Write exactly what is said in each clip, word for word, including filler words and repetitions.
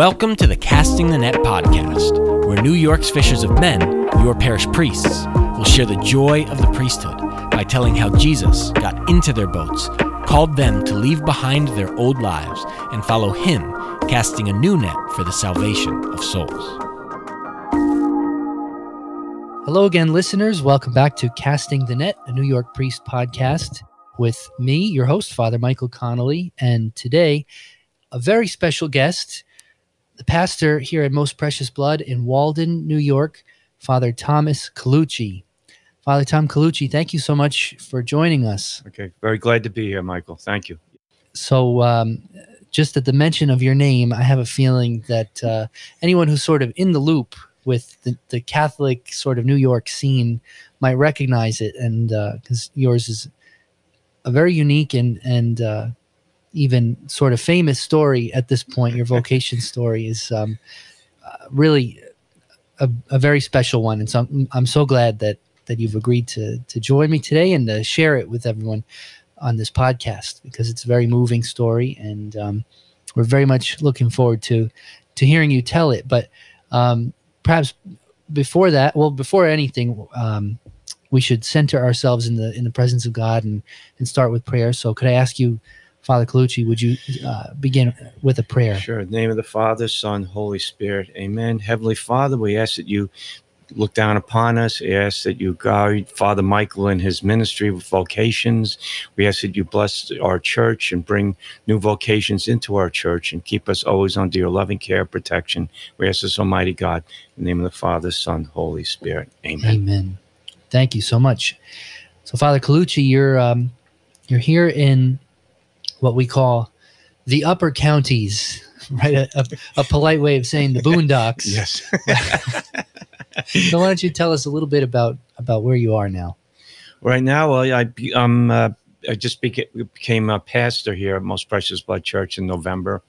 Welcome to the Casting the Net podcast, where New York's fishers of men, your parish priests, will share the joy of the priesthood by telling how Jesus got into their boats, called them to leave behind their old lives, and follow him, casting a new net for the salvation of souls. Hello again, listeners. Welcome back to Casting the Net, a New York priest podcast with me, your host, Father Michael Connolly, and today, a very special guest, the pastor here at Most Precious Blood in Walden, New York, Father Thomas Colucci. Father Tom Colucci, thank you so much for joining us. Okay, very glad to be here, Michael. Thank you. So um, just at the mention of your name, I have a feeling that uh, anyone who's sort of in the loop with the, the Catholic sort of New York scene might recognize it, and because uh, yours is a very unique and, and uh, even sort of famous story at this point. Your vocation story is um, uh, really a, a very special one. And so I'm, I'm so glad that, that you've agreed to, to join me today and to share it with everyone on this podcast, because it's a very moving story, and um, we're very much looking forward to, to hearing you tell it. But um, perhaps before that, well, before anything, um, we should center ourselves in the in the presence of God and, and start with prayer. So could I ask you, Father Colucci, would you uh, begin with a prayer? Sure. In the name of the Father, Son, Holy Spirit. Amen. Heavenly Father, we ask that you look down upon us. We ask that you guide Father Michael in his ministry with vocations. We ask that you bless our church and bring new vocations into our church and keep us always under your loving care and protection. We ask this, Almighty God, in the name of the Father, Son, Holy Spirit. Amen. Amen. Thank you so much. So, Father Colucci, you're um, you're here in what we call the upper counties, right? A, a, a polite way of saying the boondocks. Yes. So why don't you tell us a little bit about, about where you are now? Right now, well, I um, uh, I just beca- became a pastor here at Most Precious Blood Church in November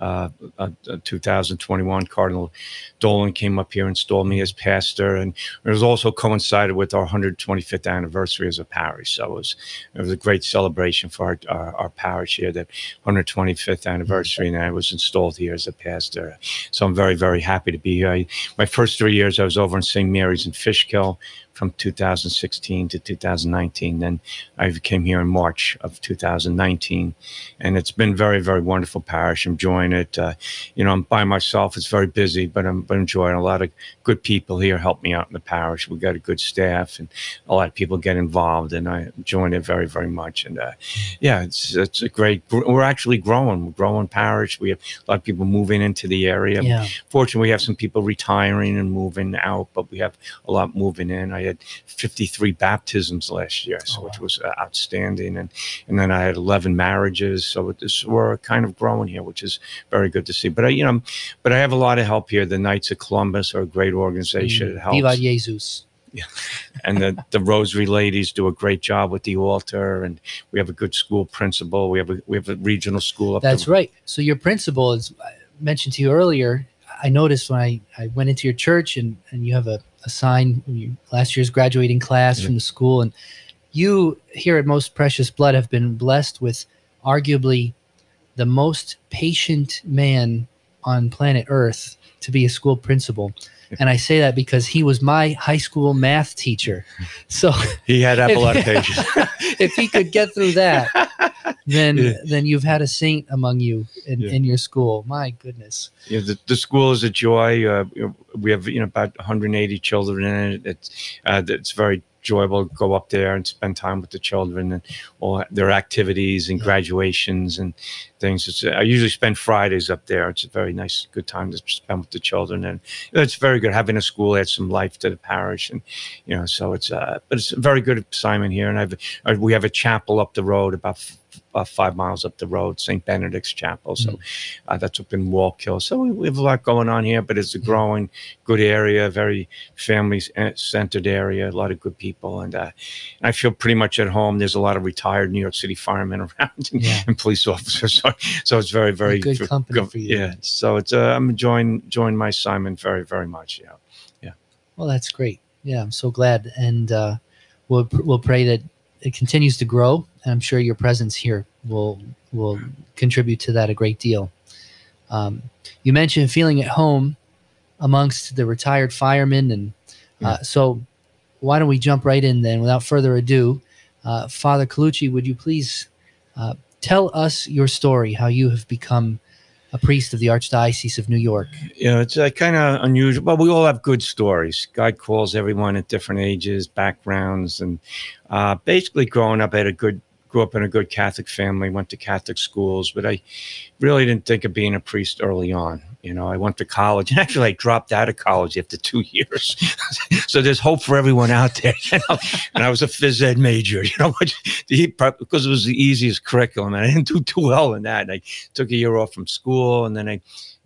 uh, uh, two thousand twenty-one. Cardinal Dolan came up here and installed me as pastor, and it was also coincided with our one hundred twenty-fifth anniversary as a parish. So it was it was a great celebration for our, our, our parish here, that one hundred twenty-fifth anniversary, and I was installed here as a pastor. So I'm very, very happy to be here. I, my first three years, I was over in Saint Mary's in Fishkill, from two thousand sixteen to two thousand nineteen. Then I came here in March of two thousand nineteen, and it's been very, very wonderful parish. I'm enjoying it. Uh, you know, I'm by myself. It's very busy, but I'm but enjoying a lot of good people here help me out in the parish. We've got a good staff, and a lot of people get involved, and I enjoy it very, very much. And uh, yeah, it's it's a great, we're actually growing. We're growing parish. We have a lot of people moving into the area. Yeah. Fortunately, we have some people retiring and moving out, but we have a lot moving in. I had fifty-three baptisms last year, so, oh, wow. Which was uh, outstanding, and and then I had eleven marriages. So it, this, we're kind of growing here, which is very good to see. But I, you know, but I have a lot of help here. The Knights of Columbus are a great organization. Mm. It helps. Viva Jesus. Yeah. And the, the Rosary ladies do a great job with the altar, and we have a good school principal. We have a we have a regional school up there. That's to, right. So your principal, is I mentioned to you earlier, I noticed when I, I went into your church, and, and you have a assigned last year's graduating class, yeah, from the school, and you here at Most Precious Blood have been blessed with arguably the most patient man on planet Earth to be a school principal. And I say that because he was my high school math teacher. So he had apple if, pages. If he could get through that, then yeah. then you've had a saint among you in, yeah. in your school. My goodness. Yeah, the, the school is a joy. Uh, we have you know about one hundred eighty children in it. It's uh, it's very enjoyable to go up there and spend time with the children and all their activities and yeah. graduations and things. It's, I usually spend Fridays up there. It's a very nice, good time to spend with the children, and it's very good having a school adds some life to the parish, and you know. So it's, uh, but it's a very good assignment here, and I've uh, we have a chapel up the road about. F- About five miles up the road, Saint Benedict's Chapel. So mm-hmm. uh, that's up in Wallkill. So we, we have a lot going on here, but it's a growing, good area, very family-centered area, a lot of good people. And uh, I feel pretty much at home. There's a lot of retired New York City firemen around, and, yeah. and police officers. So, so it's very, very... A good f- company go, for you. Yeah. So it's uh, I'm enjoying, enjoying my assignment very, very much. Yeah. Yeah. Well, that's great. Yeah, I'm so glad. And uh, we'll we'll pray that it continues to grow, and I'm sure your presence here will will contribute to that a great deal. Um, you mentioned feeling at home amongst the retired firemen, and uh, yeah. so why don't we jump right in then? Without further ado, uh, Father Colucci, would you please uh, tell us your story, how you have become a priest of the Archdiocese of New York? You know, it's uh, kind of unusual. Well, we all have good stories. God calls everyone at different ages, backgrounds, and uh, basically growing up, I had a good, grew up in a good Catholic family, went to Catholic schools, but I really didn't think of being a priest early on. You know, I went to college, and actually I dropped out of college after two years. So there's hope for everyone out there. You know? And I was a phys ed major, you know, which, because it was the easiest curriculum, and I didn't do too well in that. And I took a year off from school, and then I,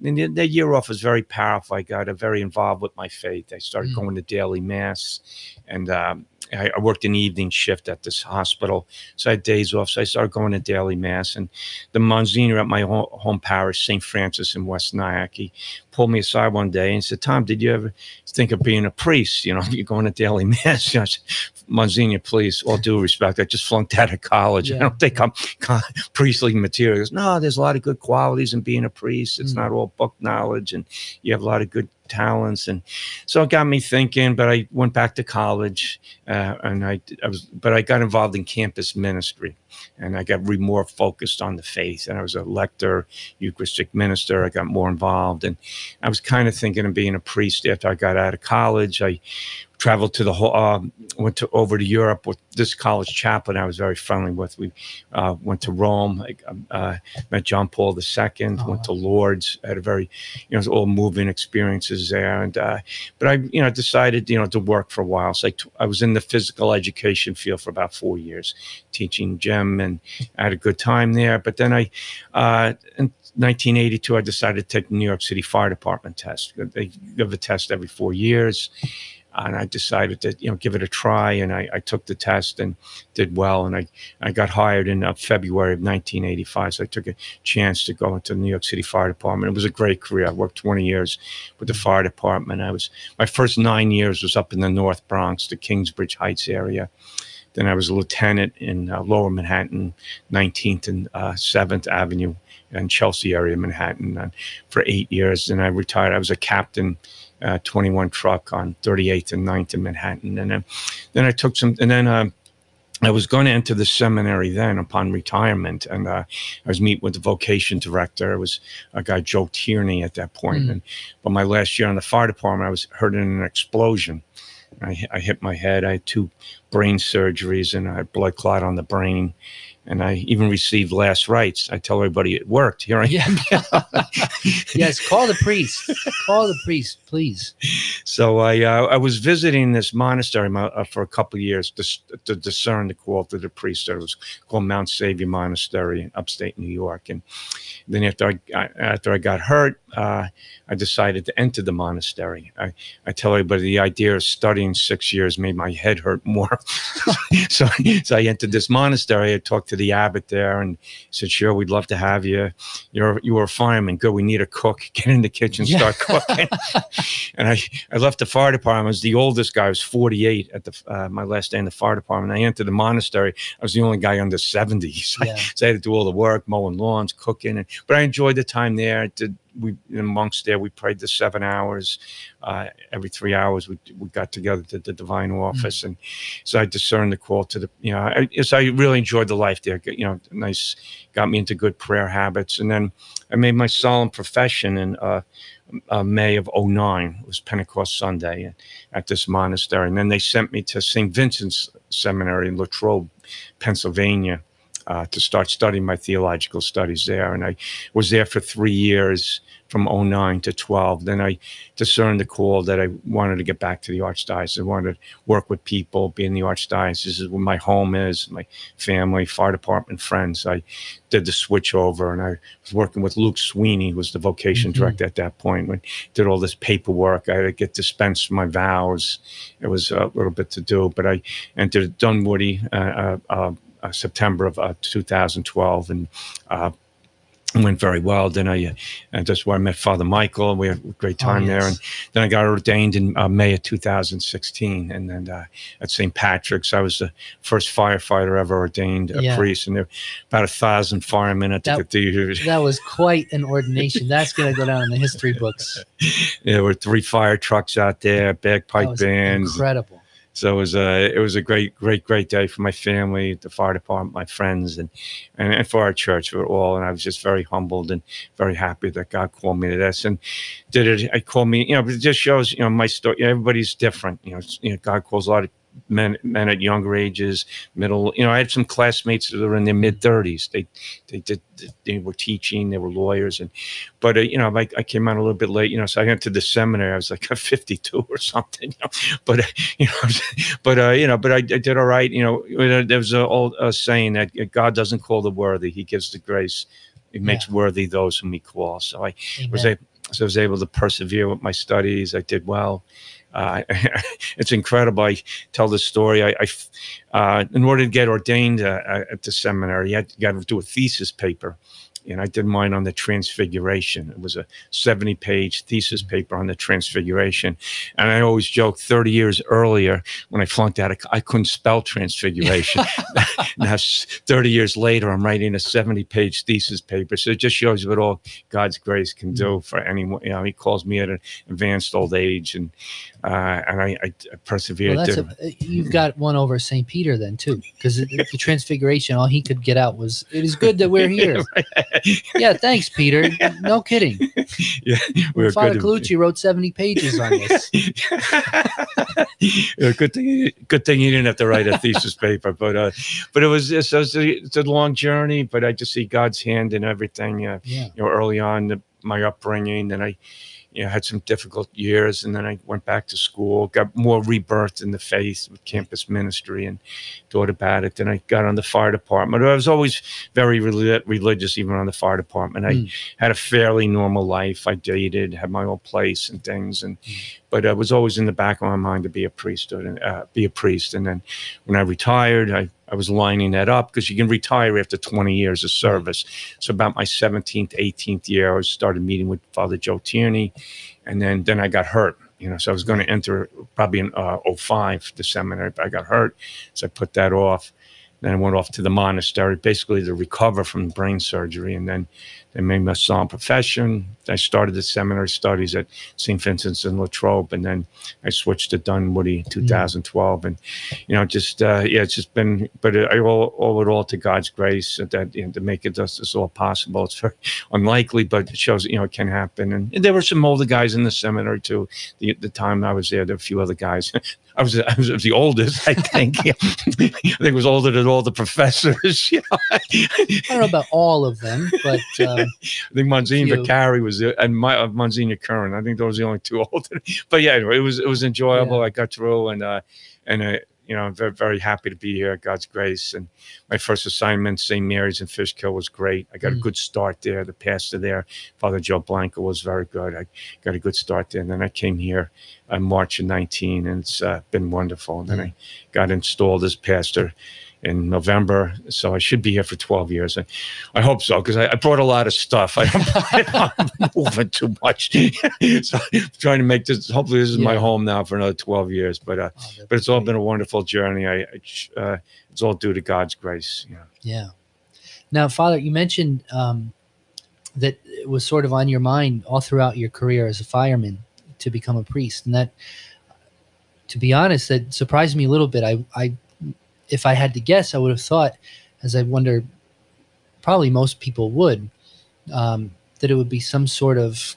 and that year off was very powerful. I got very involved with my faith. I started mm. going to daily mass, and um, I, I worked an evening shift at this hospital, so I had days off. So I started going to daily mass, and the Monsignor at my home, home parish, Saint Francis in West Nyack, he pulled me aside one day and said, "Tom, did you ever think of being a priest? You know, you're going to daily mass." You know, I said, "Monsignor, please, all due respect, I just flunked out of college. Yeah. I don't think I'm con- priestly material." He goes, "No, there's a lot of good qualities in being a priest. It's mm. not all book knowledge, and you have a lot of good talents." And so it got me thinking, but I went back to college, uh, and I, I was, but I got involved in campus ministry, and I got re- more focused on the faith, and I was a lector, Eucharistic minister. I got more involved, and I was kind of thinking of being a priest after I got out of college. I traveled to the whole, uh, went to over to Europe with this college chaplain I was very friendly with. We uh, went to Rome, uh, met John Paul the Second, oh, went to Lourdes, had a very, you know, it was all moving experiences there. And uh, but I, you know, decided, you know, to work for a while. So I, t- I was in the physical education field for about four years, teaching gym, and I had a good time there. But then I, uh, in nineteen eighty-two, I decided to take the New York City Fire Department test. They give a test every four years. And I decided to, you know, give it a try, and I, I took the test and did well, and I, I got hired in uh, February of nineteen eighty-five. So I took a chance to go into the New York City Fire Department. It was a great career. I worked twenty years with the fire department. I was my first nine years was up in the North Bronx, the Kingsbridge Heights area. Then I was a lieutenant in uh, Lower Manhattan, nineteenth and uh, seventh Avenue, and Chelsea area, Manhattan, uh, for eight years. Then I retired. I was a captain. Uh, twenty-one truck on thirty-eighth and ninth in Manhattan. And then, then I took some, and then uh, I was going to enter the seminary then upon retirement. And uh, I was meeting with the vocation director. It was a guy, Joe Tierney, at that point. Mm. And, but my last year on the fire department, I was hurt in an explosion. I, I hit my head. I had two brain surgeries, and I had blood clot on the brain. And I even received last rites. I tell everybody it worked. Here I am. Yes, call the priest. Call the priest, please. So I uh, I was visiting this monastery for a couple of years to, to discern the call to the priesthood. It was called Mount Savior Monastery in upstate New York. And then after I, I after I got hurt, uh, I decided to enter the monastery. I, I tell everybody the idea of studying six years made my head hurt more. so, so I entered this monastery. I talked to the abbot there, and he said, "Sure, we'd love to have you. You're you were a fireman. Good, we need a cook. Get in the kitchen, yeah. start cooking." And I, I left the fire department. I was the oldest guy. I was forty-eight at the uh, my last day in the fire department. I entered the monastery. I was the only guy under seventy. So, yeah. I, so I had to do all the work, mowing lawns, cooking. And, but I enjoyed the time there. I did. We amongst there, we prayed the seven hours. Uh, every three hours, we we got together to the divine office, mm-hmm. and so I discerned the call to the. You know, I, so I really enjoyed the life there. You know, nice, got me into good prayer habits, and then I made my solemn profession in uh, uh, May of oh nine. It was Pentecost Sunday at this monastery, and then they sent me to Saint Vincent's Seminary in Latrobe, Pennsylvania. Uh, to start studying my theological studies there. And I was there for three years from oh nine to twelve. Then I discerned the call that I wanted to get back to the Archdiocese. I wanted to work with people, be in the Archdiocese. This is where my home is, my family, fire department, friends. I did the switch over, and I was working with Luke Sweeney, who was the vocation mm-hmm. director at that point. We did all this paperwork. I had to get dispensed from my vows. It was a little bit to do, but I entered Dunwoody, uh, uh, uh Uh, September of uh, two thousand twelve, and uh, went very well. Then I, uh, that's where I met Father Michael. We had a great time oh, yes. there. And then I got ordained in uh, May of two thousand sixteen. And then uh, at Saint Patrick's, I was the first firefighter ever ordained a yeah. priest. And there were about a thousand firemen at the that, cathedral. That was quite an ordination. That's going to go down in the history books. There were three fire trucks out there, bagpipe bands. Incredible. So it was a it was a great great great day for my family, the fire department, my friends, and and, and for our church, for it all. And I was just very humbled and very happy that God called me to this and did it. I called me, you know, but it just shows, you know, my story. Everybody's different, you know. You know, God calls a lot of men men at younger ages, middle. You know, I had some classmates that were in their mid thirties. They they did they were teaching, they were lawyers, and but uh, you know, like I came out a little bit late. You know, so I went to the seminary. I was like fifty-two or something. You know, but uh, you know, but uh, you know, but I, I did all right. You know, there was an old uh, saying that God doesn't call the worthy; He gives the grace. He makes yeah. worthy those whom He calls. So I Amen. was able, so I was able to persevere with my studies. I did well. Uh, it's incredible. I tell this story. I, I uh, in order to get ordained uh, at the seminary, you had to, you had to do a thesis paper. And I did mine on the Transfiguration. It was a seventy-page thesis paper on the Transfiguration. And I always joke, thirty years earlier, when I flunked out, I couldn't spell Transfiguration. Now, thirty years later, I'm writing a seventy-page thesis paper. So it just shows what all God's grace can do for anyone. You know, He calls me at an advanced old age, and uh, and I, I persevered. Well, that's a, you've got one over Saint Peter then, too, because the Transfiguration, all he could get out was, it is good that we're here. Right. Yeah, thanks, Peter. No kidding. Yeah, we were Father Colucci wrote seventy pages on this. good thing, good thing you didn't have to write a thesis paper. But uh, but it was it's, it's, a, it's a long journey. But I just see God's hand in everything. Uh, yeah. You know, early on the, my upbringing, and I, you know, had some difficult years, and then I went back to school, got more rebirthed in the faith with campus ministry, and thought about it. Then I got on the fire department. I was always very relig- religious, even on the fire department. I mm. had a fairly normal life. I dated, had my own place and things, and mm. but I was always in the back of my mind to be a priest, and uh, be a priest. And then when I retired, I. I was lining that up because you can retire after twenty years of service. So about my seventeenth, eighteenth year, I started meeting with Father Joe Tierney, and then then I got hurt. You know, so I was going to enter probably in uh, oh five the seminary, but I got hurt, so I put that off. Then I went off to the monastery, basically to recover from brain surgery, and then they made me a solemn profession. I started the seminary studies at Saint Vincent's in Latrobe, and then I switched to Dunwoody in two thousand twelve. And, you know, just, uh, yeah, it's just been, but I owe, owe it all to God's grace that, you know, to make it just this all possible. It's very unlikely, but it shows, you know, it can happen. And, and there were some older guys in the seminary, too. The, the time I was there, there were a few other guys. I was, I was the oldest, I think. I think I was older than all the professors. You know? I don't know about all of them, but... Uh... I think Monsignor Vicari was there, and my, uh, Monsignor Curran. I think those were the only two old. But yeah, anyway, it was it was enjoyable. Yeah. I got through, and uh, and uh, you know, I'm very, very happy to be here. God's grace, and my first assignment, Saint Mary's in Fishkill, was great. I got mm. a good start there. The pastor there, Father Joe Blanco, was very good. I got a good start there, and then I came here on March of nineteen, and it's uh, been wonderful. And then mm. I got installed as pastor in November, so I should be here for twelve years. I, I hope so, because I, I brought a lot of stuff. I don't, I'm moving too much. So I'm trying to make this, hopefully this is yeah. my home now for another twelve years. But uh, oh, but it's all great. Been a wonderful journey. I, I uh, it's all due to God's grace. Yeah. Yeah. Now, Father, you mentioned um, that it was sort of on your mind all throughout your career as a fireman to become a priest. And that, to be honest, that surprised me a little bit. I, I If I had to guess, I would have thought, as I wonder, probably most people would, um, that it would be some sort of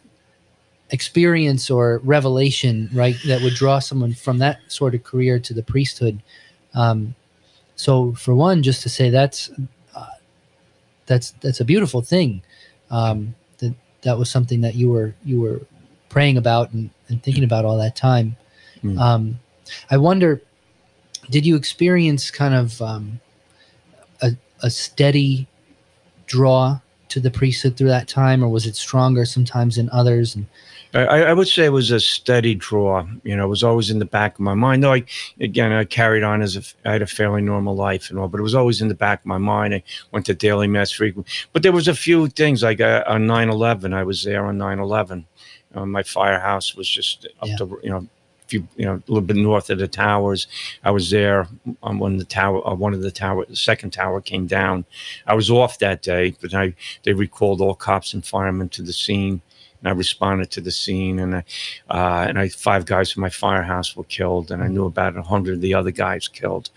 experience or revelation, right, that would draw someone from that sort of career to the priesthood. Um, so, for one, just to say that's uh, that's that's a beautiful thing. Um, that that was something that you were you were praying about and, and thinking about all that time. Mm. Um, I wonder. Did you experience kind of um, a, a steady draw to the priesthood through that time, or was it stronger sometimes than others? And I, I would say it was a steady draw. You know, it was always in the back of my mind. Though, I, again, I carried on as if I had a fairly normal life and all, but it was always in the back of my mind. I went to daily mass frequently. But there was a few things, like uh, on nine eleven, I was there on nine eleven. Uh, my firehouse was just up yeah. to, you know, a few, you know, a little bit north of the towers. I was there on when the tower, uh, one of the tower, the second tower came down. I was off that day, but I they recalled all cops and firemen to the scene. And I responded to the scene, and I, uh, and I five guys from my firehouse were killed, and I knew about a hundred of the other guys killed.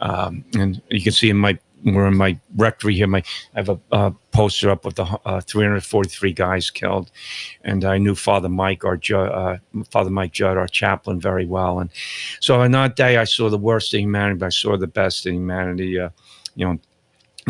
Um, and you can see in my we're in my rectory here. My I have a uh, poster up with the uh, three hundred forty-three guys killed, and I knew Father Mike, our Ju- uh, Father Mike Judd, our chaplain, very well. And so on that day, I saw the worst in humanity, but I saw the best in humanity. Uh, you know.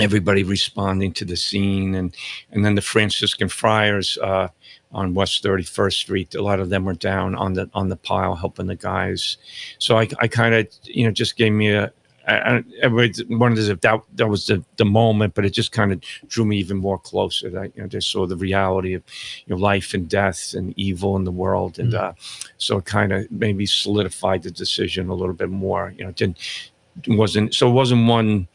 Everybody responding to the scene, and and then the Franciscan Friars uh, on West thirty-first Street. A lot of them were down on the on the pile helping the guys. So I, I kind of, you know, just gave me a. I, I, everybody wonders if that that was the, the moment, but it just kind of drew me even more closer. That, you know, just saw the reality of, you know, life and death and evil in the world, and mm-hmm. uh, so it kind of maybe solidified the decision a little bit more. You know, it didn't it wasn't so it wasn't one.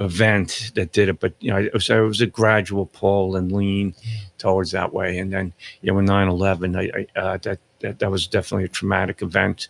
event that did it, but you know, it was, it was a gradual pull and lean towards that way. And then, you know, with nine eleven, I, I, uh, that, that that was definitely a traumatic event.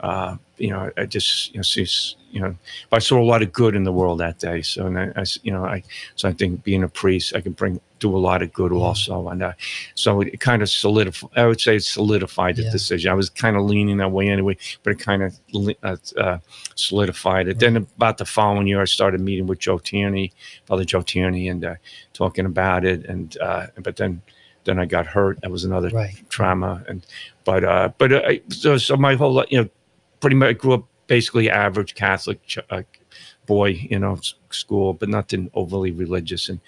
Uh, you know, I just you know, see, you know, I saw a lot of good in the world that day. So, and I, I you know, I so I think being a priest, I could bring do a lot of good also. And uh, so it kind of solidified. I would say it solidified the yeah. decision. I was kind of leaning that way anyway, but it kind of uh, uh, solidified it. Right. Then about the following year, I started meeting with Joe Tierney, Father Joe Tierney, and uh, talking about it. And uh, but then. Then I got hurt. That was another right. trauma. And but uh, but uh, so, so my whole life, you know, pretty much I grew up basically average Catholic ch- uh, boy, you know, school, but nothing overly religious. And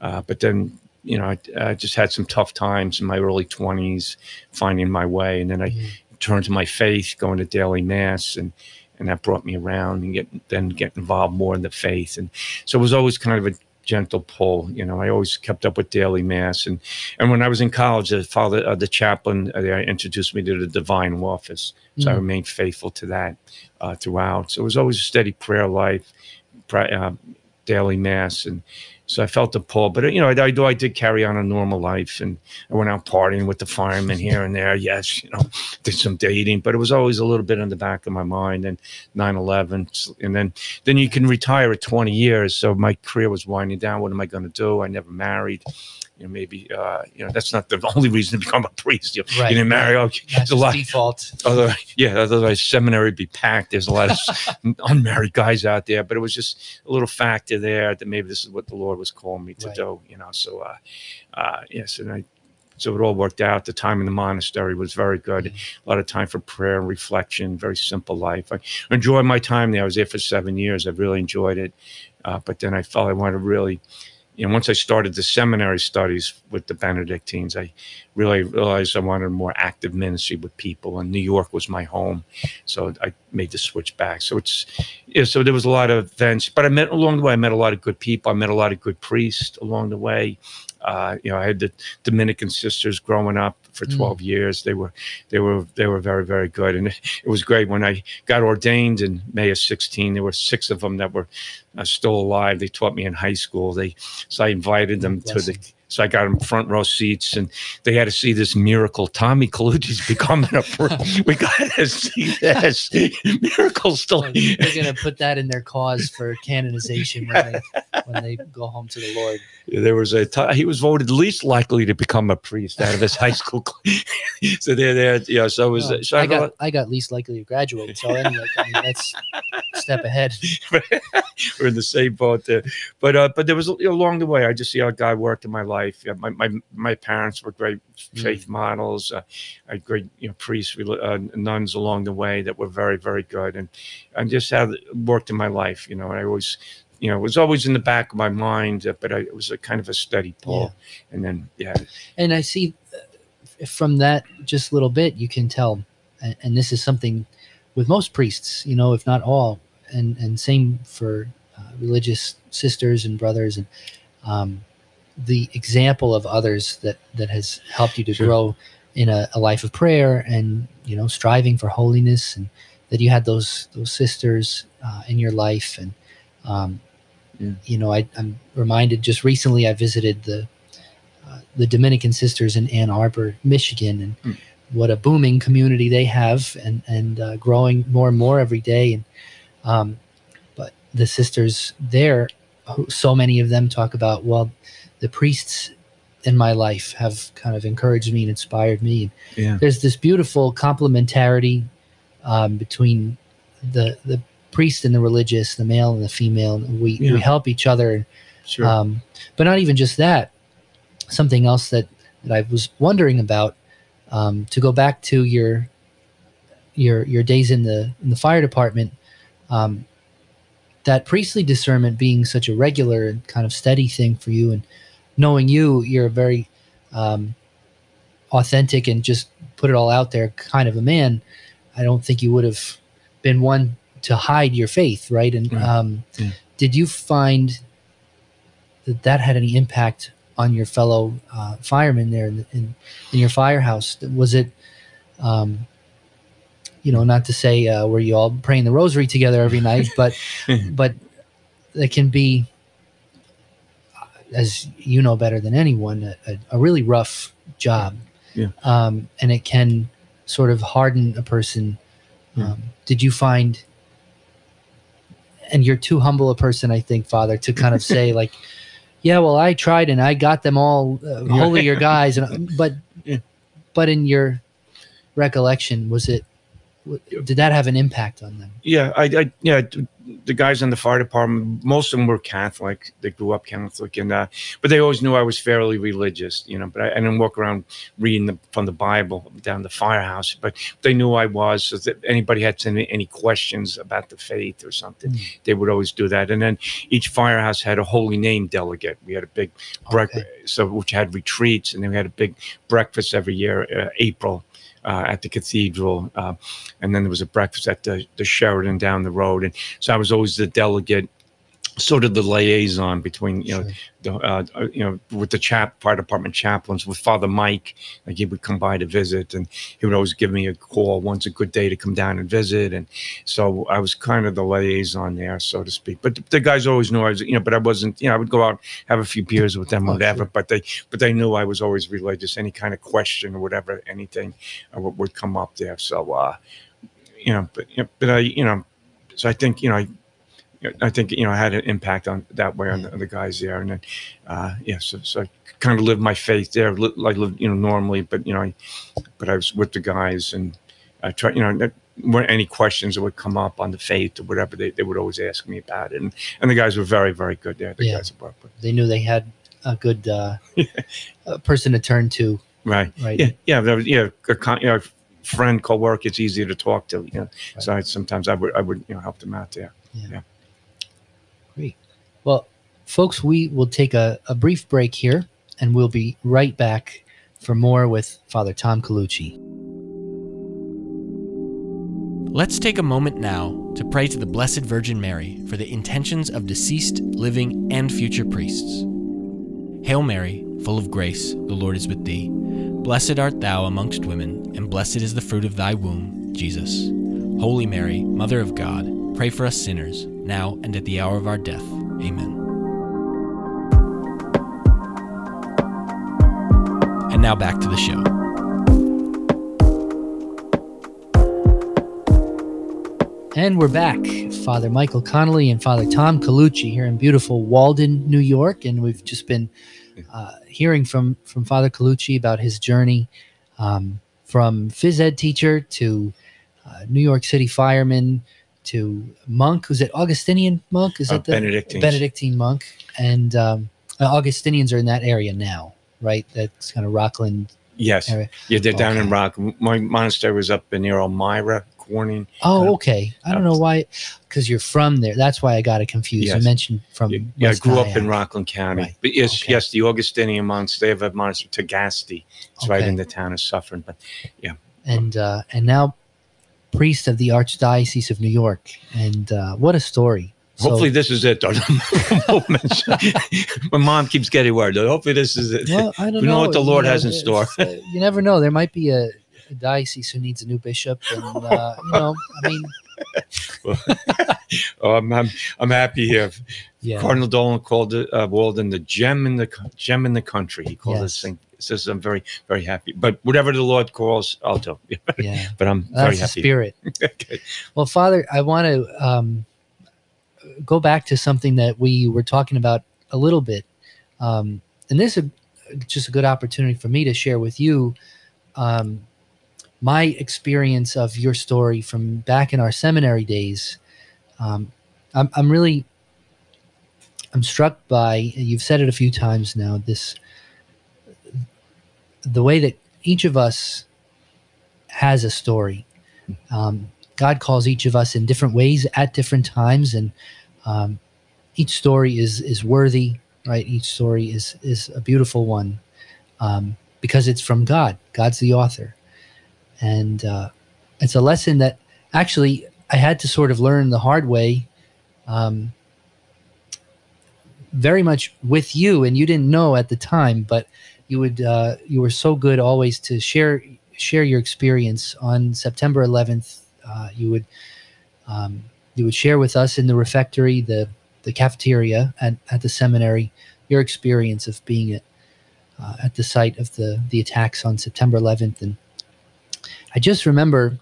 uh, but then, you know, I, I just had some tough times in my early twenties finding my way. And then I mm-hmm. turned to my faith, going to daily mass, and and that brought me around and get then get involved more in the faith. And so it was always kind of a gentle pull, you know. I always kept up with daily mass, and and when I was in college, the father, uh, the chaplain, uh, they introduced me to the divine office, so mm. I remained faithful to that uh, throughout. So it was always a steady prayer life, pra- uh, daily mass, and so I felt the pull. But you know, I, I, I did carry on a normal life, and I went out partying with the firemen here and there. Yes, you know, did some dating, but it was always a little bit in the back of my mind. And nine eleven, and then then you can retire at twenty years. So my career was winding down. What am I going to do? I never married. You know, maybe uh, you know, that's not the only reason to become a priest. You, right. you didn't marry. Okay, that's a lot. Default. Other, yeah, otherwise seminary would be packed. There's a lot of unmarried guys out there, but it was just a little factor there that maybe this is what the Lord was calling me to right. do. You know, so uh, uh, yes, and I, so it all worked out. The time in the monastery was very good. Mm-hmm. A lot of time for prayer and reflection. Very simple life. I enjoyed my time there. I was there for seven years. I really enjoyed it, uh, but then I felt I wanted to really. You know, once I started the seminary studies with the Benedictines, I really realized I wanted a more active ministry with people, and New York was my home, so I made the switch back. So it's, yeah, so there was a lot of events, but I met along the way. I met a lot of good people. I met a lot of good priests along the way. Uh, you know, I had the Dominican Sisters growing up for twelve mm. years. They were, they were, they were very, very good, and it, it was great. When I got ordained in May of sixteen, there were six of them that were uh, still alive. They taught me in high school. They, so I invited them yes. to the. So I got them front row seats, and they had to see this miracle. Tommy Colucci's becoming a priest. We got to see this miracle story. They're going to put that in their cause for canonization when they, when they go home to the Lord. There was a t- he was voted least likely to become a priest out of his high school class. So they're there. Yeah. You know, so it was. Oh, so I, I got know, I got least likely to graduate. So anyway, I mean, that's a step ahead. We're in the same boat there, but uh, but there was you know, along the way. I just see how God worked in my life. Life. My my my parents were great faith mm. models. Uh, I had great you know, priests, uh, nuns along the way that were very very good, and and just how it worked in my life. You know, I always, you know, it was always in the back of my mind, but I, it was a kind of a steady pull. Yeah. And then yeah. And I see from that just a little bit, you can tell, and, and this is something with most priests, you know, if not all, and and same for uh, religious sisters and brothers and. Um, the example of others that, that has helped you to sure. grow in a, a life of prayer and, you know, striving for holiness, and that you had those those sisters uh, in your life. And, um, yeah. you know, I, I'm reminded just recently I visited the uh, the Dominican Sisters in Ann Arbor, Michigan, and mm. what a booming community they have, and, and uh, growing more and more every day. And um, but the sisters there, so many of them talk about, well, the priests in my life have kind of encouraged me and inspired me. Yeah. There's this beautiful complementarity um, between the the priest and the religious, the male and the female. And we, yeah. we help each other. Sure. Um, but not even just that. Something else that, that I was wondering about, um, to go back to your your your days in the in the fire department, um, that priestly discernment being such a regular and kind of steady thing for you, and knowing you, you're a very um, authentic and just put it all out there kind of a man. I don't think you would have been one to hide your faith, right? And right. Um, yeah. did you find that that had any impact on your fellow uh, firemen there in, in, in your firehouse? Was it, um, you know, not to say uh, were you all praying the rosary together every night, but but it can be, as you know better than anyone, a, a, a really rough job. Yeah. Um, and it can sort of harden a person. Um, yeah. Did you find, and you're too humble a person, I think, Father, to kind of say like, yeah, well, I tried and I got them all uh, holier guys. And But yeah. but in your recollection, was it, did that have an impact on them? Yeah, I, I yeah, the guys in the fire department, most of them were Catholic. They grew up Catholic, and uh, but they always knew I was fairly religious, you know. But I, I didn't walk around reading the, from the Bible down the firehouse. But they knew I was. So that anybody had any, any questions about the faith or something, mm. they would always do that. And then each firehouse had a holy name delegate. We had a big okay. breakfast, so which had retreats, and then we had a big breakfast every year, uh, April. Uh, at the cathedral, uh, and then there was a breakfast at the, the Sheridan down the road, and so I was always the delegate, sort of the liaison between you know, sure. the, uh, you know, with the chap fire department chaplains, with Father Mike. Like he would come by to visit, and he would always give me a call once a good day to come down and visit, and so I was kind of the liaison there, so to speak. But the, the guys always knew I was, you know, but I wasn't, you know, I would go out have a few beers with them, or whatever. Sure. But they, but they knew I was always religious. Any kind of question or whatever, anything uh, would, would come up there. So, uh, you know, but you know, but I, you know, so I think you know. I, I think, you know, I had an impact on that way on the, on the guys there. And then, uh, yeah, so, so I kind of lived my faith there. I lived, you know, normally, but, you know, I, but I was with the guys, and I tried, you know, weren't any questions that would come up on the faith or whatever. They, they would always ask me about it. And, and the guys were very, very good there. The yeah. guys were, but they knew they had a good uh, a person to turn to. Right. Right. Yeah. Yeah. There was, yeah. A con- you know, friend, co-worker, it's easier to talk to. You know? Right. So I, sometimes I would, I would, you know, help them out there. Yeah. yeah. Great. Well, folks, we will take a, a brief break here, and we'll be right back for more with Father Tom Colucci. Let's take a moment now to pray to the Blessed Virgin Mary for the intentions of deceased, living, and future priests. Hail Mary, full of grace, the Lord is with thee. Blessed art thou amongst women, and blessed is the fruit of thy womb, Jesus. Holy Mary, Mother of God, pray for us sinners, now and at the hour of our death. Amen. And now back to the show. And we're back. Father Michael Connolly and Father Tom Colucci here in beautiful Walden, New York. And we've just been uh, hearing from, from Father Colucci about his journey um, from phys ed teacher to uh, New York City fireman, to monk. Who's it? Augustinian monk? Is that uh, the Benedictine Benedictine monk? And um, Augustinians are in that area now, right? That's kind of Rockland. Yes. Area. Yeah, they're okay. down in Rock. My monastery was up in near Elmira, Corning. Oh, uh, okay. I don't know why, because you're from there. That's why I got it confused. Yes. I mentioned from. Yeah, yeah I grew Nyack. up in Rockland County. Right. But yes, okay. yes, the Augustinian monks. They have a monastery, Tagaste. It's okay. right in the town of Suffern. But yeah. And uh, and now. Priest of the Archdiocese of New York, and uh, what a story! Hopefully so, this is it. My mom keeps getting worried. Hopefully this is it. Well, I don't we know, know what the Lord you know, has in store. Uh, you never know. There might be a, a diocese who needs a new bishop. And, uh, you know, I mean. Well, um, I'm, I'm happy here. Yeah. Cardinal Dolan called it, uh, Walden the gem in the gem in the country. He called this yes. thing. Says I'm very, very happy. But whatever the Lord calls, I'll do. Yeah. But I'm That's very happy. The spirit. Okay. Well, Father, I want to um, go back to something that we were talking about a little bit. Um, and this is just a good opportunity for me to share with you um, my experience of your story from back in our seminary days. Um, I'm, I'm really, I'm struck by, you've said it a few times now, this the way that each of us has a story. Um, God calls each of us in different ways at different times, and um, each story is is worthy, right? Each story is is a beautiful one um, because it's from God. God's the author. And uh, it's a lesson that actually I had to sort of learn the hard way um, very much with you, and you didn't know at the time, but You would, uh, you were so good always to share share your experience. On September eleventh, Uh, you would um, you would share with us in the refectory, the the cafeteria at, at the seminary, your experience of being at uh, at the site of the the attacks on September eleventh. And I just remember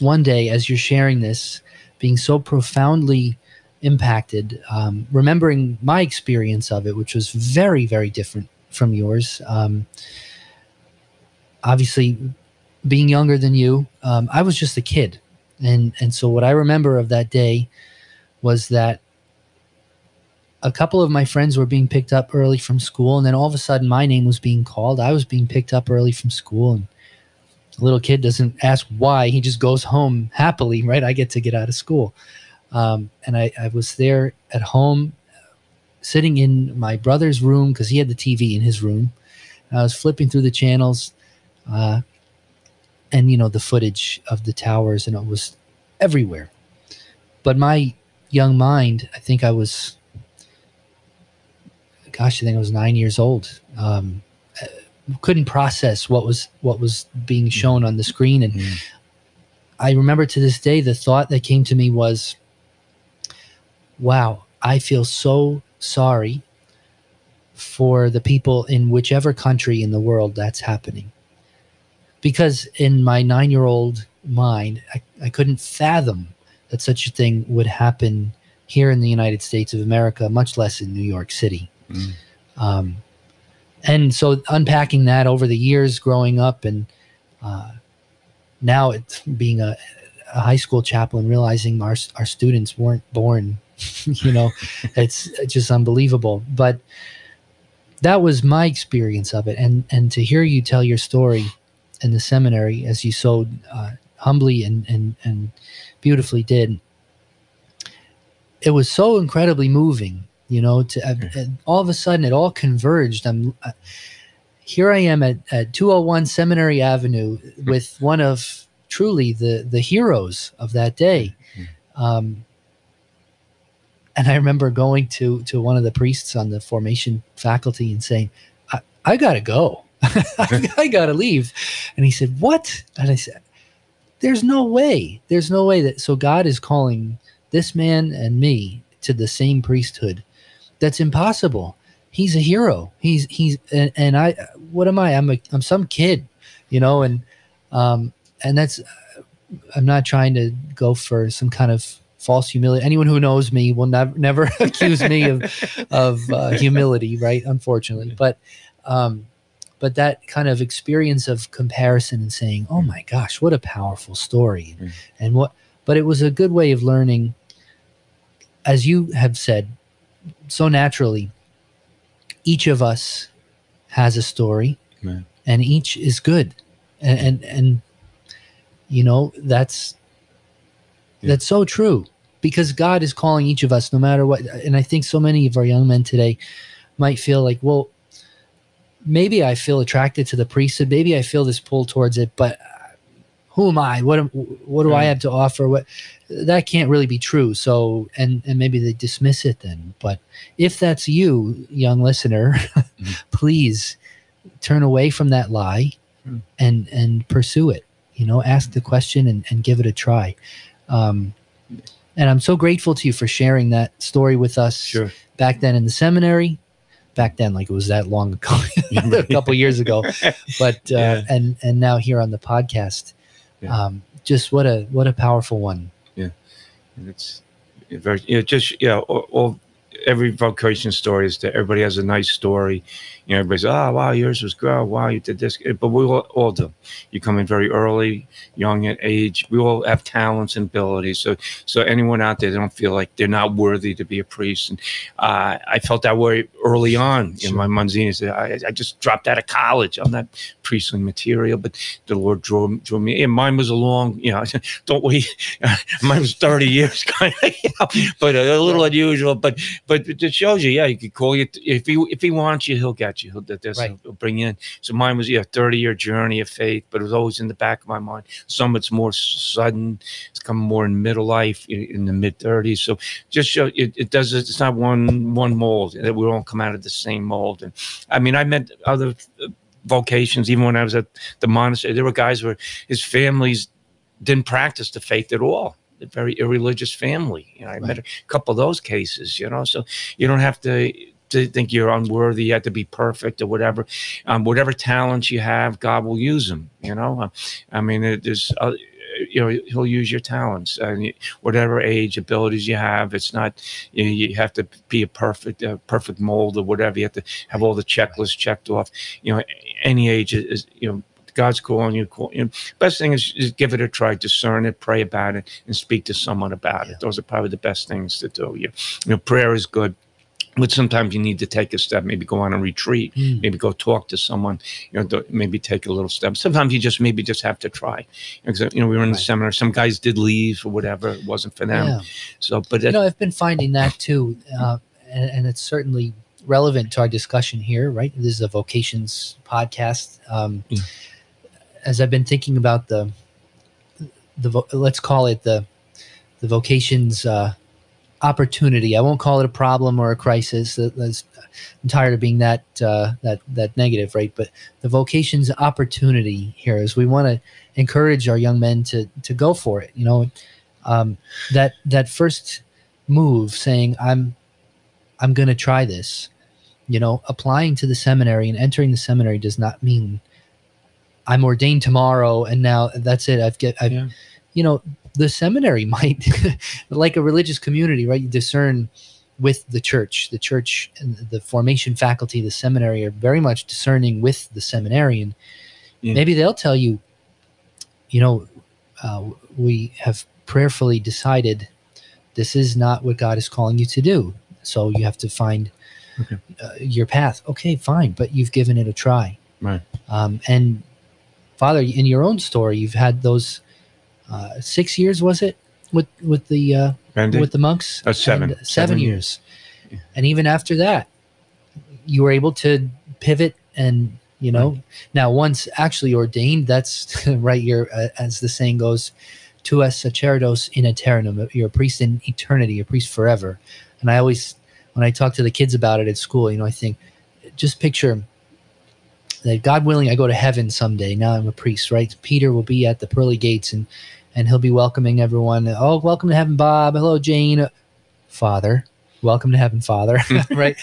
one day as you're sharing this, being so profoundly impacted, um, remembering my experience of it, which was very, very different from yours. Um, obviously, being younger than you, um, I was just a kid. And and so what I remember of that day was that a couple of my friends were being picked up early from school, and then all of a sudden my name was being called. I was being picked up early from school, and the little kid doesn't ask why. He just goes home happily, right? I get to get out of school. Um, and I, I was there at home, sitting in my brother's room because he had the T V in his room. And I was flipping through the channels uh, and, you know, the footage of the towers, and it was everywhere. But my young mind, I think I was, gosh, I think I was nine years old. Um, couldn't process what was, what was being shown on the screen. And mm-hmm. I remember to this day, the thought that came to me was, wow, I feel so sorry for the people in whichever country in the world that's happening. Because in my nine-year-old mind, I, I couldn't fathom that such a thing would happen here in the United States of America, much less in New York City. Mm. Um, and so unpacking that over the years growing up, and uh, now it's being a, a high school chaplain, realizing our our students weren't born. You know, it's just unbelievable. But that was my experience of it. And and to hear you tell your story in the seminary, as you so uh, humbly and, and, and beautifully did, it was so incredibly moving, you know, to uh, all of a sudden it all converged. I'm uh, here I am at, at two oh one Seminary Avenue with one of truly the, the heroes of that day. Um And I remember going to, to one of the priests on the formation faculty and saying, I, I got to go. I, I got to leave. And he said, what? And I said, there's no way. There's no way that. So God is calling this man and me to the same priesthood. That's impossible. He's a hero. He's, he's, and, and I, what am I? I'm a, I'm some kid, you know, and, um, and that's, I'm not trying to go for some kind of false humility. Anyone who knows me will nev- never accuse me of of uh, humility, right? Unfortunately, but um, but that kind of experience of comparison and saying, "Oh my gosh, what a powerful story!" Mm. and what, but it was a good way of learning, as you have said so naturally. Each of us has a story, mm. and each is good, and and, and you know that's. Yeah. That's so true, because God is calling each of us no matter what. And I think so many of our young men today might feel like, well, maybe I feel attracted to the priesthood. Maybe I feel this pull towards it, but who am I? What am, what do right. I have to offer? What that can't really be true. So, and and maybe they dismiss it then. But if that's you, young listener, mm-hmm. please turn away from that lie mm-hmm. and and pursue it. You know, ask the question and, and give it a try. Um, and I'm so grateful to you for sharing that story with us sure. back then in the seminary. Back then, like it was that long ago, a couple years ago, but uh, yeah. and and now here on the podcast, yeah. um, just what a what a powerful one. Yeah, and it's very you know, just yeah. All, all every vocation story is that everybody has a nice story. You know, everybody's oh wow yours was great, wow you did this, but we all, all do. You come in very early, young at age. We all have talents and abilities. So so anyone out there that don't feel like they're not worthy to be a priest, and uh, I felt that way early on. Sure. In my Monsignor said, I, I just dropped out of college. I'm not priestly material, but the Lord drew drew me. And mine was a long, you know, don't wait. Mine was thirty years, kind of, you know, but a little unusual. But but it shows you, yeah, you could call you if he if he wants you, he'll get. You he'll, right. he'll bring in. So mine was yeah, a thirty-year journey of faith, but it was always in the back of my mind. Some it's more sudden; it's come more in middle life, in, in the mid thirties. So just show it, it does. It's not one one mold that we all come out of the same mold. And I mean, I met other vocations even when I was at the monastery. There were guys where his families didn't practice the faith at all. A very irreligious family. You know, I right. met a couple of those cases. You know, so you don't have to. To think you're unworthy, you have to be perfect or whatever. Um, whatever talents you have, God will use them, you know? I mean, it is, uh, you know, he'll use your talents. And whatever age, abilities you have, it's not, you know, you have to be a perfect uh, perfect mold or whatever. You have to have all the checklists checked off. You know, any age is, you know, God's calling you. Call, you know, best thing is, is give it a try, discern it, pray about it, and speak to someone about yeah. it. Those are probably the best things to do. You know, prayer is good. But sometimes you need to take a step, maybe go on a retreat, mm. maybe go talk to someone, you know, maybe take a little step. Sometimes you just maybe just have to try. You know, you know we were in the right. seminar. Some guys did leave or whatever. It wasn't for them. Yeah. So, but you it, know, I've been finding that too, uh, and, and it's certainly relevant to our discussion here, right? This is a vocations podcast. Um, yeah. As I've been thinking about the, the vo- let's call it the, the vocations. Uh, opportunity. I won't call it a problem or a crisis. I'm tired of being that uh, that that negative, right? But the vocation's opportunity here is we want to encourage our young men to to go for it. You know, um, that that first move, saying I'm I'm going to try this. You know, applying to the seminary and entering the seminary does not mean I'm ordained tomorrow and now that's it. I've get I've yeah. you know. The seminary might, like a religious community, right? You discern with the church. The church and the formation faculty, the seminary are very much discerning with the seminarian. Yeah. Maybe they'll tell you, you know, uh, we have prayerfully decided this is not what God is calling you to do. So you have to find okay. uh, your path. Okay, fine. But you've given it a try. Right. Um, and Father, in your own story, you've had those... Uh, six years was it with with the uh, with the monks? Uh, seven. And, uh, seven, seven years, years. Yeah. And even after that, you were able to pivot, and you know right. now once actually ordained, that's right. You're uh, as the saying goes, "Tu es sacerdos in aeternum." You're a priest in eternity, a priest forever. And I always, when I talk to the kids about it at school, you know, I think just picture. That God willing, I go to heaven someday. Now I'm a priest, right? Peter will be at the pearly gates, and, and he'll be welcoming everyone. Oh, welcome to heaven, Bob. Hello, Jane. Father. Welcome to heaven, Father. Right?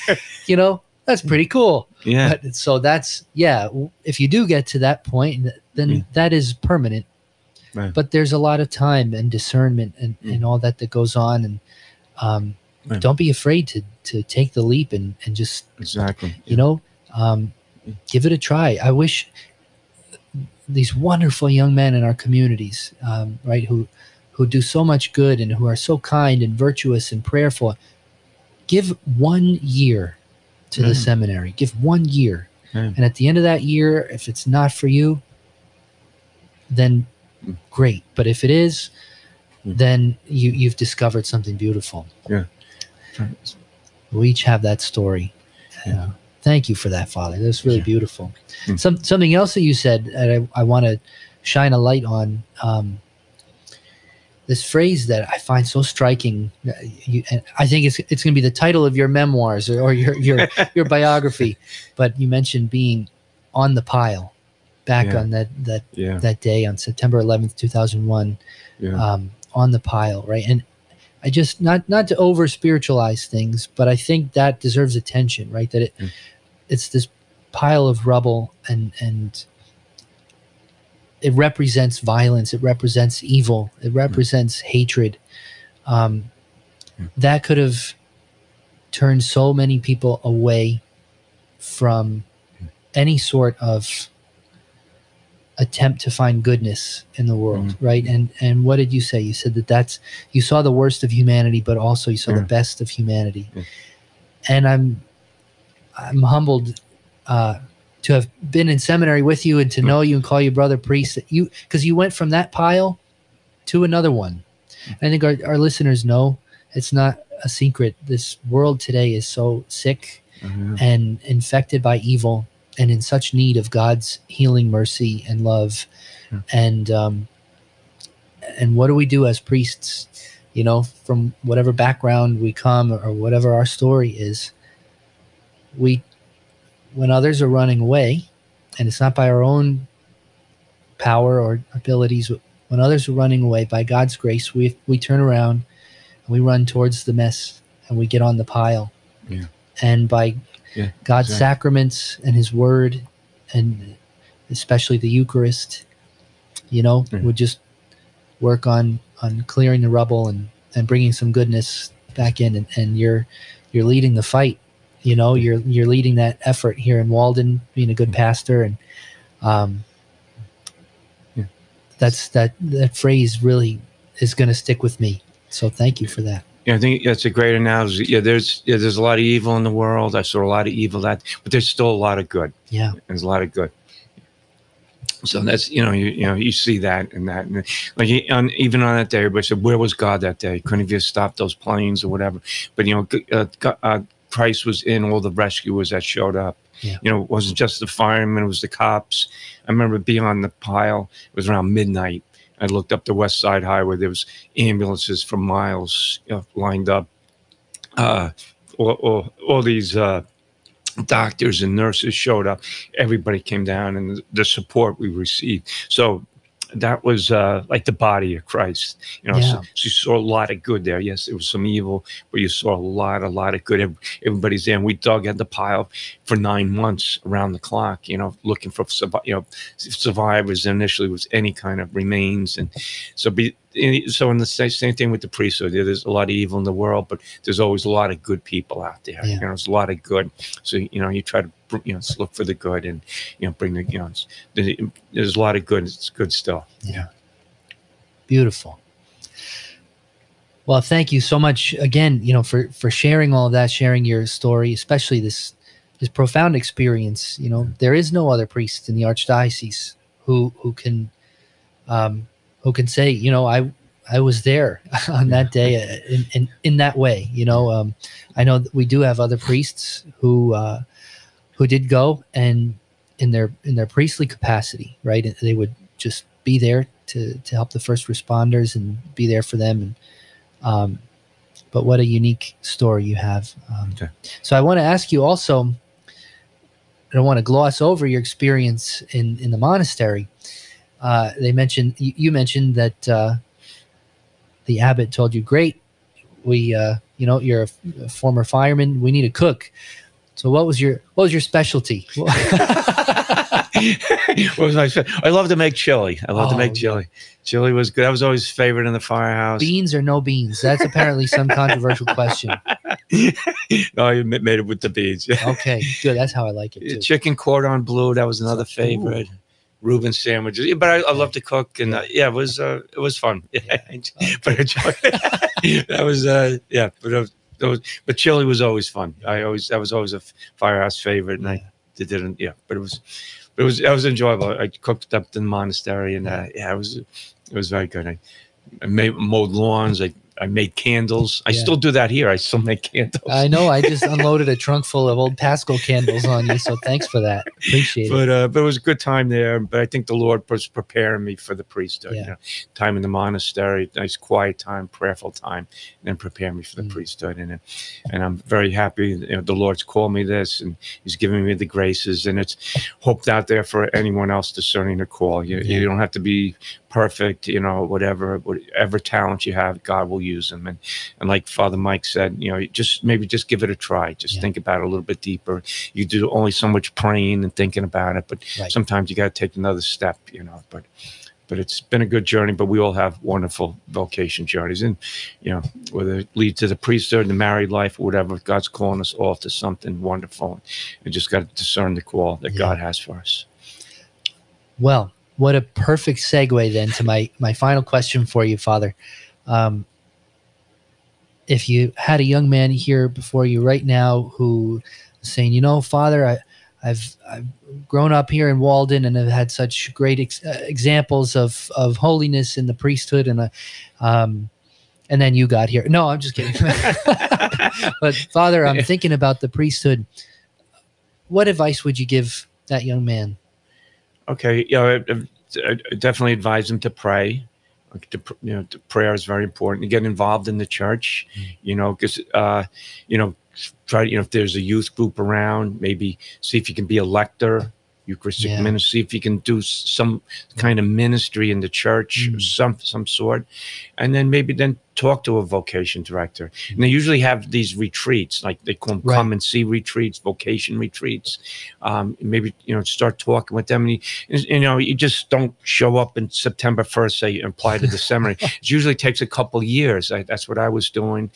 You know, that's pretty cool. Yeah. But, so that's, yeah, if you do get to that point, then yeah. that is permanent. Right. But there's a lot of time and discernment and, mm. and all that that goes on. And um, right. don't be afraid to, to take the leap and, and just, exactly. you yeah. know, um, give it a try. I wish these wonderful young men in our communities, um, right, who who do so much good and who are so kind and virtuous and prayerful, give one year to mm. the seminary. Give one year. Mm. And at the end of that year, if it's not for you, then mm. great. But if it is, mm. then you, you've discovered something beautiful. Yeah. Right. We each have that story. Yeah. Uh, Thank you for that, Father. That's really yeah. beautiful. Mm. Some, something else that you said, and I, I want to shine a light on um, this phrase that I find so striking. You, and I think it's it's going to be the title of your memoirs or, or your your your biography. But you mentioned being on the pile back yeah. on that that yeah. that day on September eleventh, two thousand one, yeah. um, on the pile, right? And I just not not to over spiritualize things, but I think that deserves attention, right? That it mm. it's this pile of rubble, and and it represents violence, it represents evil, it represents mm. hatred. Um, mm. That could have turned so many people away from mm. any sort of attempt to find goodness in the world, mm-hmm. right? And and what did you say? You said that that's you saw the worst of humanity, but also you saw yeah. the best of humanity. Yeah. And I'm I'm humbled uh, to have been in seminary with you and to know you and call you brother priest. That you because you went from that pile to another one. And I think our, our listeners know it's not a secret. This world today is so sick mm-hmm. and infected by evil, and in such need of God's healing mercy and love. Yeah. And um, and what do we do as priests, you know, from whatever background we come or whatever our story is? We, when others are running away, and it's not by our own power or abilities, when others are running away, by God's grace, we we turn around and we run towards the mess and we get on the pile. Yeah. And by Yeah, God's exactly. sacraments and his word, and especially the Eucharist, you know, mm-hmm. would just work on, on clearing the rubble and, and bringing some goodness back in. And, and you're you're leading the fight, you know, you're you're leading that effort here in Walden, being a good mm-hmm. pastor. And um, yeah. that's that, that phrase really is going to stick with me. So thank you for that. Yeah, I think that's a great analogy. Yeah, there's yeah, there's a lot of evil in the world. I saw a lot of evil that, but there's still a lot of good. Yeah, there's a lot of good. So that's you know you you know you see that and that and like he, on, even on that day, everybody said, "Where was God that day? Couldn't he have stopped those planes or whatever?" But you know, uh, God, uh, Christ was in all the rescuers that showed up. Yeah. You know, it wasn't just the firemen; it was the cops. I remember being on the pile. It was around midnight. I looked up the West Side Highway. There was ambulances for miles you know, lined up. Uh, all, all, all these uh, doctors and nurses showed up. Everybody came down, and the support we received. So that was uh, like the body of Christ. You know, yeah. so, so you saw a lot of good there. Yes, there was some evil, but you saw a lot, a lot of good. Everybody's there, and we dug at the pile for nine months around the clock. You know, looking for you know survivors. Initially, was any kind of remains, and so be so. In the same thing with the priesthood, there's a lot of evil in the world, but there's always a lot of good people out there. Yeah. You know, there's a lot of good. So you know, you try to. You know, look for the good, and you know, bring the you know. There's a lot of good. It's good stuff. Yeah, beautiful. Well, thank you so much again. You know, for, for sharing all of that, sharing your story, especially this this profound experience. You know, yeah. there is no other priest in the archdiocese who who can um, who can say, you know, I I was there on yeah. that day in, in in that way. You know, um, I know that we do have other priests who. Uh, who did go and in their in their priestly capacity, right? And they would just be there to, to help the first responders and be there for them. And um, but what a unique story you have. Um, okay. So I want to ask you also, I don't want to gloss over your experience in, in the monastery. Uh, they mentioned, you mentioned that uh, the abbot told you, great, we, uh, you know, you're a, a former fireman, we need a cook. So what was your what was your specialty? what was my spe- I love to make chili. I love oh, to make chili. Chili was good. I was always favorite in the firehouse. Beans or no beans? That's apparently some controversial question. No, I made it with the beans. Okay, good. That's how I like it too. Chicken cordon bleu. That was another so, favorite. Ooh. Reuben sandwiches, but I, I love to cook, and uh, yeah, it was uh, it was fun. Yeah, yeah. But I enjoyed it. That was uh, yeah, but. It was, Those, but chili was always fun. I always that was always a firehouse favorite, and yeah. I didn't. Yeah, but it was, but it was that was enjoyable. I cooked up in the monastery, and uh, yeah, it was it was very good. I, I made mowed lawns. I I made candles. I yeah. still do that here. I still make candles. I know. I just unloaded a trunk full of old Pascal candles on you, so thanks for that. Appreciate but, it. Uh, but it was a good time there. But I think the Lord was preparing me for the priesthood. Yeah. You know, time in the monastery, nice quiet time, prayerful time, and then prepare me for the mm. priesthood. And and I'm very happy. You know, the Lord's called me this, and He's giving me the graces. And it's hoped out there for anyone else discerning the call. You, yeah. you don't have to be perfect, you know, whatever, whatever talent you have, God will use them. And, and like Father Mike said, you know, just maybe just give it a try. Just yeah. think about it a little bit deeper. You do only so much praying and thinking about it, but right. sometimes you got to take another step, you know, but, but it's been a good journey, but we all have wonderful vocation journeys. And, you know, whether it leads to the priesthood, the married life, or whatever, God's calling us all to something wonderful. And just got to discern the call that yeah. God has for us. Well, what a perfect segue then to my, my final question for you, Father. Um, if you had a young man here before you right now who is saying, you know, Father, I, I've, I've grown up here in Walden and I've had such great ex- examples of, of holiness in the priesthood and, uh, um, and then you got here. No, I'm just kidding. But Father, I'm thinking about the priesthood. What advice would you give that young man? Okay, you know, I, I definitely advise them to pray. Like to, you know, to prayer is very important. You get involved in the church, mm. you know, because, uh, you know, try, you know, if there's a youth group around, maybe see if you can be a lector, Eucharistic yeah. ministry, see if you can do some kind of ministry in the church, mm. of some some sort. And then maybe then talk to a vocation director. And they usually have these retreats, like they call them right. come and see retreats, vocation retreats. Um, maybe, you know, start talking with them. And you, you know, you just don't show up in September first, say, apply to the seminary. It usually takes a couple years. I, that's what I was doing.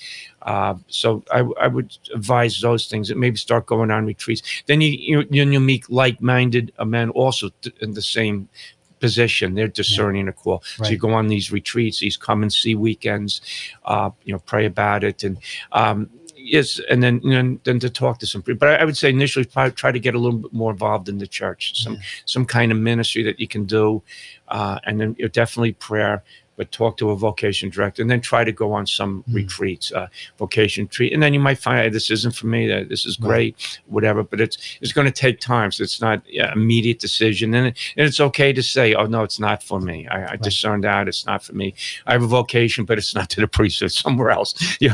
Uh, so I, I would advise those things, and maybe start going on retreats. Then you, you, you'll meet like-minded men also th- in the same position. They're discerning yeah. a call. Right. So you go on these retreats, these come and see weekends, uh, you know, pray about it. And um, yes, and then, and then then to talk to some people. But I, I would say initially probably try to get a little bit more involved in the church, some yeah. some kind of ministry that you can do. Uh, and then you know, definitely prayer, but talk to a vocation director and then try to go on some mm. retreats, uh, vocation retreat. And then you might find, hey, this isn't for me, uh, this is great, right. whatever, but it's it's going to take time. So it's not yeah, immediate decision. And, it, and it's okay to say, oh, no, it's not for me. I, I right. discerned out, it's not for me. I have a vocation, but it's not to the priesthood, somewhere else. yeah.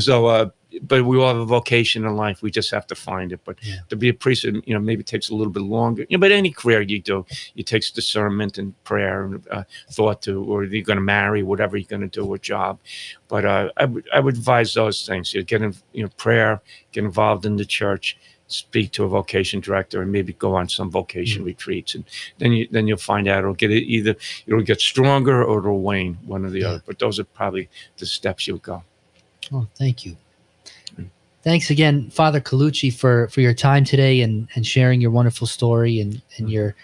So, uh, but we all have a vocation in life. We just have to find it. But yeah. to be a priest, you know, maybe it takes a little bit longer. You know, but any career you do, it takes discernment and prayer and uh, thought to, or you're going to marry, whatever you're going to do, a job. But uh, I would I would advise those things. You know, get in, you know, prayer, get involved in the church, speak to a vocation director, and maybe go on some vocation mm-hmm. retreats, and then you then you'll find out it'll get it either it'll get stronger or it'll wane, one or the yeah. other. But those are probably the steps you'll go. Oh, thank you. Thanks again, Father Colucci, for, for your time today and, and sharing your wonderful story and, and your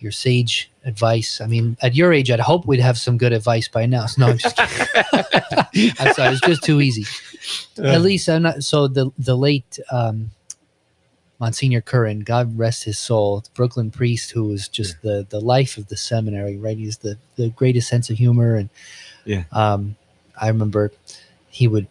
your sage advice. I mean, at your age, I'd hope we'd have some good advice by now. No, I'm just kidding. I'm sorry. It's just too easy. Uh, at least I'm not. So the, the late um, Monsignor Curran, God rest his soul, the Brooklyn priest who was just yeah. the, the life of the seminary, right? He's the, the greatest sense of humor. And yeah. um, I remember he would...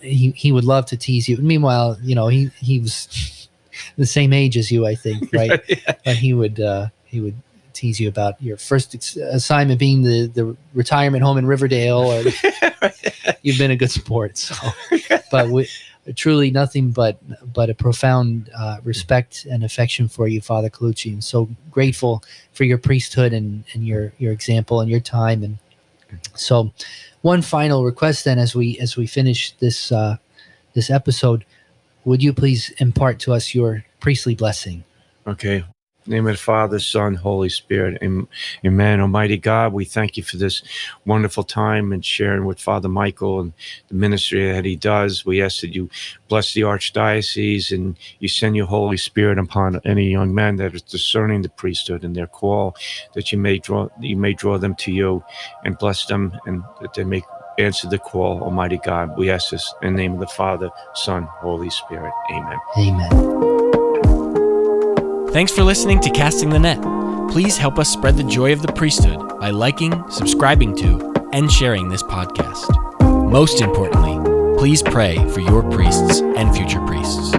He he would love to tease you. Meanwhile, you know, he, he was the same age as you, I think, right? yeah. But he would uh, he would tease you about your first ex- assignment being the, the retirement home in Riverdale. Or you've been a good sport. So, but we, truly nothing but but a profound uh, respect and affection for you, Father Colucci. I'm so grateful for your priesthood and, and your your example and your time. And so. One final request, then, as we as we finish this uh, this episode, would you please impart to us your priestly blessing? Okay. In the name of the Father, Son, Holy Spirit. Amen. Almighty God, we thank you for this wonderful time and sharing with Father Michael and the ministry that he does. We ask that you bless the Archdiocese and you send your Holy Spirit upon any young man that is discerning the priesthood and their call, that you may draw, you may draw them to you and bless them and that they may answer the call, Almighty God. We ask this in the name of the Father, Son, Holy Spirit. Amen. Amen. Thanks for listening to Casting the Net. Please help us spread the joy of the priesthood by liking, subscribing to, and sharing this podcast. Most importantly, please pray for your priests and future priests.